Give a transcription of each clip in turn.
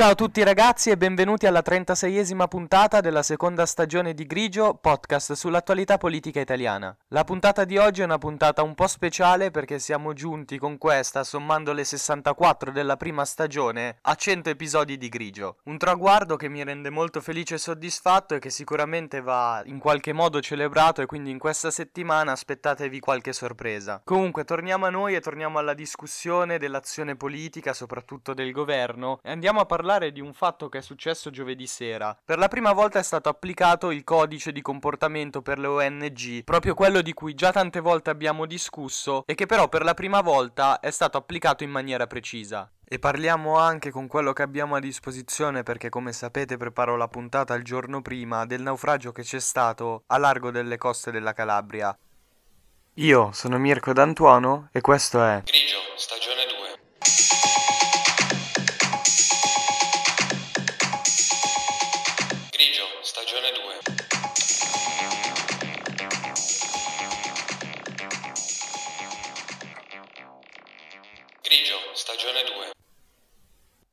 Ciao a tutti ragazzi e benvenuti alla 36esima puntata della seconda stagione di Grigio, podcast sull'attualità politica italiana. La puntata di oggi è una puntata un po' speciale perché siamo giunti con questa, sommando le 64 della prima stagione, a 100 episodi di Grigio. Un traguardo che mi rende molto felice e soddisfatto e che sicuramente va in qualche modo celebrato, e quindi in questa settimana aspettatevi qualche sorpresa. Comunque torniamo a noi e torniamo alla discussione dell'azione politica, soprattutto del governo, e andiamo a parlare di un fatto che è successo giovedì sera. Per la prima volta è stato applicato il codice di comportamento per le ONG, proprio quello di cui già tante volte abbiamo discusso e che però per la prima volta è stato applicato in maniera precisa. E parliamo anche, con quello che abbiamo a disposizione, perché come sapete preparo la puntata il giorno prima, del naufragio che c'è stato a largo delle coste della Calabria. Io sono Mirko D'Antuono e questo è Grigio, stagione 2.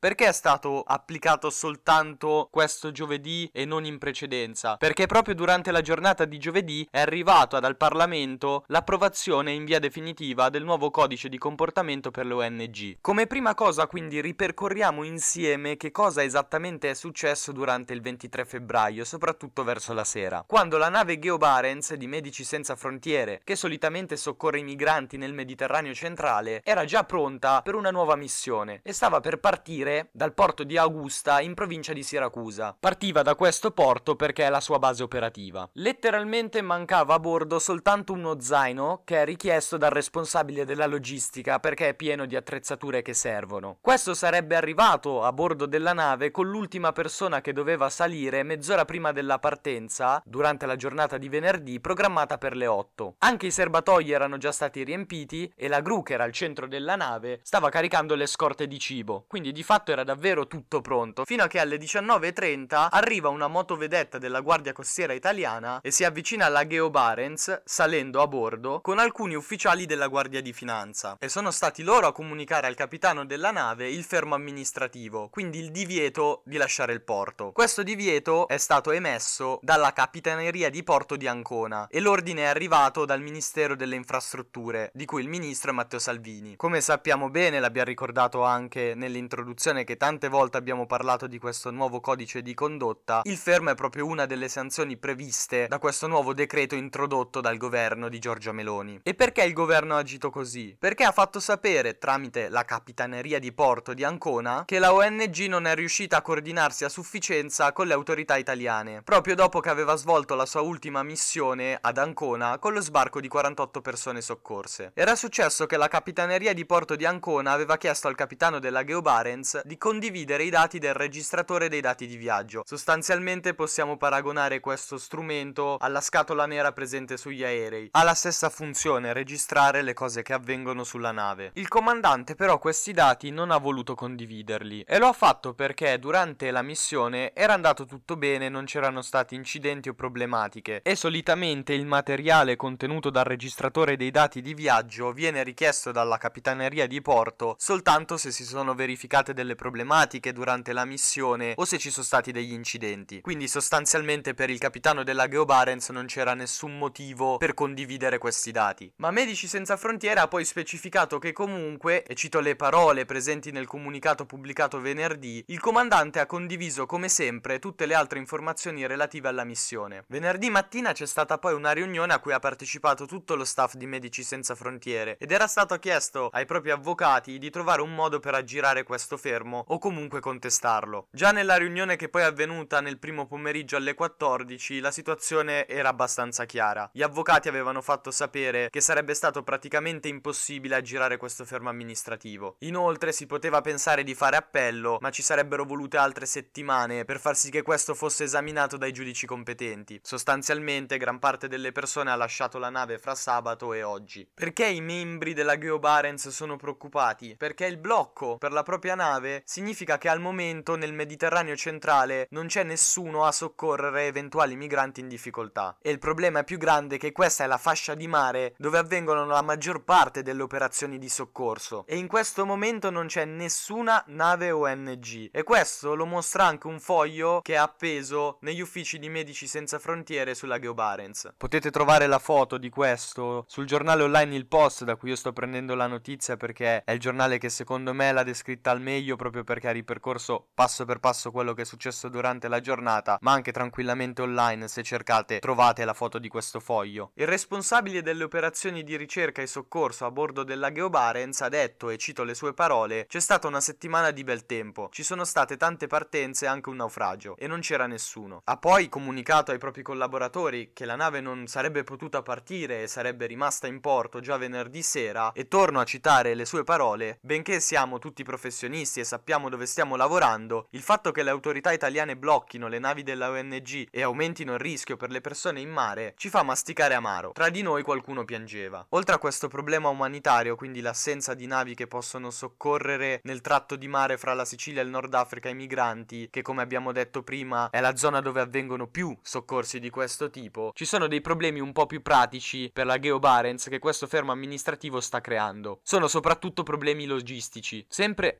Perché è stato applicato soltanto questo giovedì e non in precedenza? Perché proprio durante la giornata di giovedì è arrivata dal Parlamento l'approvazione in via definitiva del nuovo codice di comportamento per le ONG. Come prima cosa quindi ripercorriamo insieme che cosa esattamente è successo durante il 23 febbraio, soprattutto verso la sera, quando la nave Geo Barents di Medici Senza Frontiere, che solitamente soccorre i migranti nel Mediterraneo centrale, era già pronta per una nuova missione e stava per partire dal porto di Augusta in provincia di Siracusa. Partiva da questo porto perché è la sua base operativa. Letteralmente mancava a bordo soltanto uno zaino, che è richiesto dal responsabile della logistica perché è pieno di attrezzature che servono. Questo sarebbe arrivato a bordo della nave con l'ultima persona che doveva salire mezz'ora prima della partenza, durante la giornata di venerdì programmata per le 8. Anche i serbatoi erano già stati riempiti e la gru, che era al centro della nave, stava caricando le scorte di cibo. Quindi di fatto era davvero tutto pronto, fino a che alle 19:30 arriva una motovedetta della Guardia Costiera italiana e si avvicina alla Geo Barents, salendo a bordo con alcuni ufficiali della Guardia di Finanza, e sono stati loro a comunicare al capitano della nave il fermo amministrativo, quindi il divieto di lasciare il porto. Questo divieto è stato emesso dalla Capitaneria di Porto di Ancona e l'ordine è arrivato dal Ministero delle Infrastrutture, di cui il ministro è Matteo Salvini. Come sappiamo bene, l'abbiamo ricordato anche nell'introduzione che tante volte abbiamo parlato di questo nuovo codice di condotta, il fermo è proprio una delle sanzioni previste da questo nuovo decreto introdotto dal governo di Giorgia Meloni. E perché il governo ha agito così? Perché ha fatto sapere, tramite la Capitaneria di Porto di Ancona, che la ONG non è riuscita a coordinarsi a sufficienza con le autorità italiane, proprio dopo che aveva svolto la sua ultima missione ad Ancona con lo sbarco di 48 persone soccorse. Era successo che la Capitaneria di Porto di Ancona aveva chiesto al capitano della Geo Barents di condividere i dati del registratore dei dati di viaggio. Sostanzialmente possiamo paragonare questo strumento alla scatola nera presente sugli aerei. Ha la stessa funzione, registrare le cose che avvengono sulla nave. Il comandante però questi dati non ha voluto condividerli, e lo ha fatto perché durante la missione era andato tutto bene, non c'erano stati incidenti o problematiche, e solitamente il materiale contenuto dal registratore dei dati di viaggio viene richiesto dalla Capitaneria di Porto soltanto se si sono verificate delle problematiche durante la missione o se ci sono stati degli incidenti. Quindi sostanzialmente per il capitano della Geo Barents non c'era nessun motivo per condividere questi dati. Ma Medici Senza Frontiere ha poi specificato che comunque, e cito le parole presenti nel comunicato pubblicato venerdì, il comandante ha condiviso come sempre tutte le altre informazioni relative alla missione. Venerdì mattina c'è stata poi una riunione a cui ha partecipato tutto lo staff di Medici Senza Frontiere ed era stato chiesto ai propri avvocati di trovare un modo per aggirare questo fermo o comunque contestarlo. Già nella riunione che poi è avvenuta nel primo pomeriggio alle 14 la situazione era abbastanza chiara. Gli avvocati avevano fatto sapere che sarebbe stato praticamente impossibile aggirare questo fermo amministrativo. Inoltre si poteva pensare di fare appello, ma ci sarebbero volute altre settimane per far sì che questo fosse esaminato dai giudici competenti. Sostanzialmente gran parte delle persone ha lasciato la nave fra sabato e oggi. Perché i membri della Geo Barents sono preoccupati? Perché il blocco per la propria nave grave, significa che al momento nel Mediterraneo centrale non c'è nessuno a soccorrere eventuali migranti in difficoltà. E il problema più grande è che questa è la fascia di mare dove avvengono la maggior parte delle operazioni di soccorso. E in questo momento non c'è nessuna nave ONG. E questo lo mostra anche un foglio che è appeso negli uffici di Medici Senza Frontiere sulla Geo Barents. Potete trovare la foto di questo sul giornale online Il Post, da cui io sto prendendo la notizia perché è il giornale che secondo me l'ha descritta al meglio, proprio perché ha ripercorso passo per passo quello che è successo durante la giornata, ma anche tranquillamente online, se cercate trovate la foto di questo foglio. Il responsabile delle operazioni di ricerca e soccorso a bordo della Geo Barents ha detto, e cito le sue parole: c'è stata una settimana di bel tempo, ci sono state tante partenze e anche un naufragio e non c'era nessuno. Ha poi comunicato ai propri collaboratori che la nave non sarebbe potuta partire e sarebbe rimasta in porto già venerdì sera, e torno a citare le sue parole: benché siamo tutti professionisti e sappiamo dove stiamo lavorando, il fatto che le autorità italiane blocchino le navi della ONG e aumentino il rischio per le persone in mare ci fa masticare amaro. Tra di noi qualcuno piangeva. Oltre a questo problema umanitario, quindi l'assenza di navi che possono soccorrere nel tratto di mare fra la Sicilia e il Nord Africa i migranti, che come abbiamo detto prima è la zona dove avvengono più soccorsi di questo tipo, ci sono dei problemi un po' più pratici per la Geo Barents che questo fermo amministrativo sta creando. Sono soprattutto problemi logistici. Sempre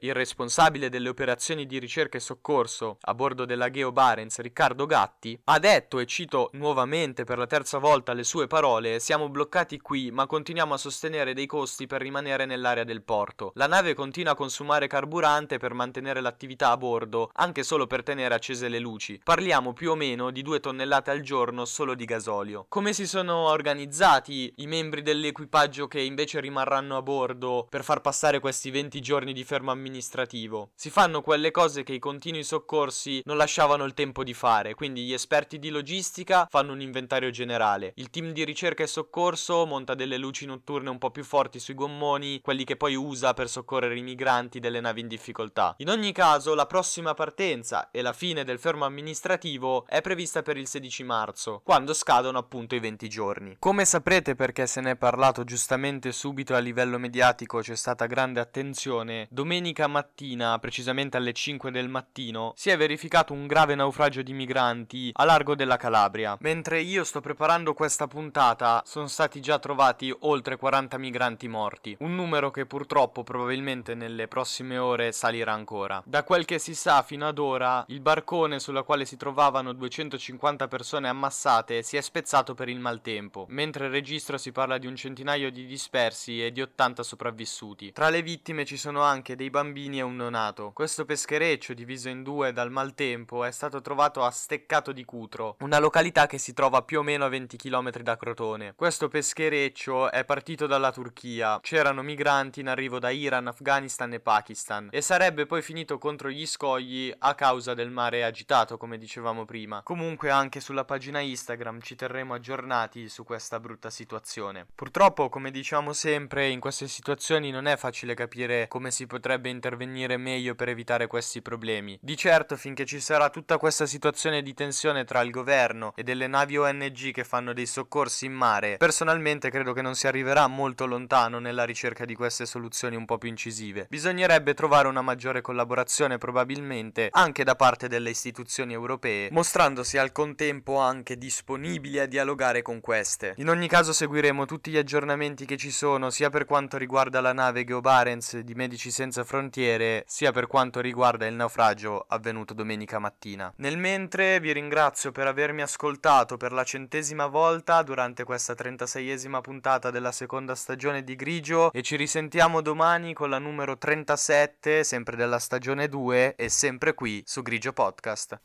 il responsabile delle operazioni di ricerca e soccorso a bordo della Geo Barents, Riccardo Gatti, ha detto, e cito nuovamente per la terza volta le sue parole: siamo bloccati qui ma continuiamo a sostenere dei costi per rimanere nell'area del porto. La nave continua a consumare carburante per mantenere l'attività a bordo, anche solo per tenere accese le luci. Parliamo più o meno di 2 tonnellate al giorno solo di gasolio. Come si sono organizzati i membri dell'equipaggio che invece rimarranno a bordo per far passare questi 20 giorni di fermo amministrativo? Si fanno quelle cose che i continui soccorsi non lasciavano il tempo di fare, quindi gli esperti di logistica fanno un inventario generale, il team di ricerca e soccorso monta delle luci notturne un po' più forti sui gommoni, quelli che poi usa per soccorrere i migranti delle navi in difficoltà. In ogni caso, la prossima partenza e la fine del fermo amministrativo è prevista per il 16 marzo, quando scadono appunto i 20 giorni. Come saprete, perché se ne è parlato giustamente subito a livello mediatico, c'è stata grande attenzione, domenica mattina, precisamente alle 5 del mattino, si è verificato un grave naufragio di migranti a largo della Calabria. Mentre io sto preparando questa puntata, sono stati già trovati oltre 40 migranti morti, un numero che purtroppo probabilmente nelle prossime ore salirà ancora. Da quel che si sa fino ad ora, il barcone sulla quale si trovavano 250 persone ammassate si è spezzato per il maltempo, mentre il registro si parla di un centinaio di dispersi e di 80 sopravvissuti. Tra le vittime ci sono anche dei bambini e un neonato. Questo peschereccio, diviso in due dal maltempo, è stato trovato a Steccato di Cutro, una località che si trova più o meno a 20 km da Crotone. Questo peschereccio è partito dalla Turchia, c'erano migranti in arrivo da Iran, Afghanistan e Pakistan, e sarebbe poi finito contro gli scogli a causa del mare agitato, come dicevamo prima. Comunque anche sulla pagina Instagram ci terremo aggiornati su questa brutta situazione. Purtroppo, come diciamo sempre, in queste situazioni non è facile capire come si potrebbe intervenire meglio per evitare questi problemi. Di certo, finché ci sarà tutta questa situazione di tensione tra il governo e delle navi ONG che fanno dei soccorsi in mare, personalmente credo che non si arriverà molto lontano nella ricerca di queste soluzioni un po' più incisive. Bisognerebbe trovare una maggiore collaborazione, probabilmente anche da parte delle istituzioni europee, mostrandosi al contempo anche disponibili a dialogare con queste. In ogni caso seguiremo tutti gli aggiornamenti che ci sono, sia per quanto riguarda la nave Geo Barents di Medici Senza Frontiere, sia per quanto riguarda il naufragio avvenuto domenica mattina. Nel mentre vi ringrazio per avermi ascoltato per la 100ª volta durante questa 36ª puntata della seconda stagione di Grigio, e ci risentiamo domani con la numero 37, sempre della stagione 2 e sempre qui su Grigio Podcast.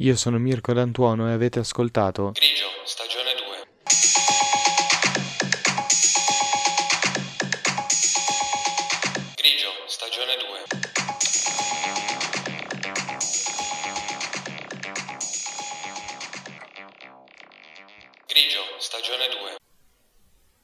Io sono Mirko D'Antuono e avete ascoltato Grigio, stagione 2. Grigio, stagione 2. Grigio, stagione 2.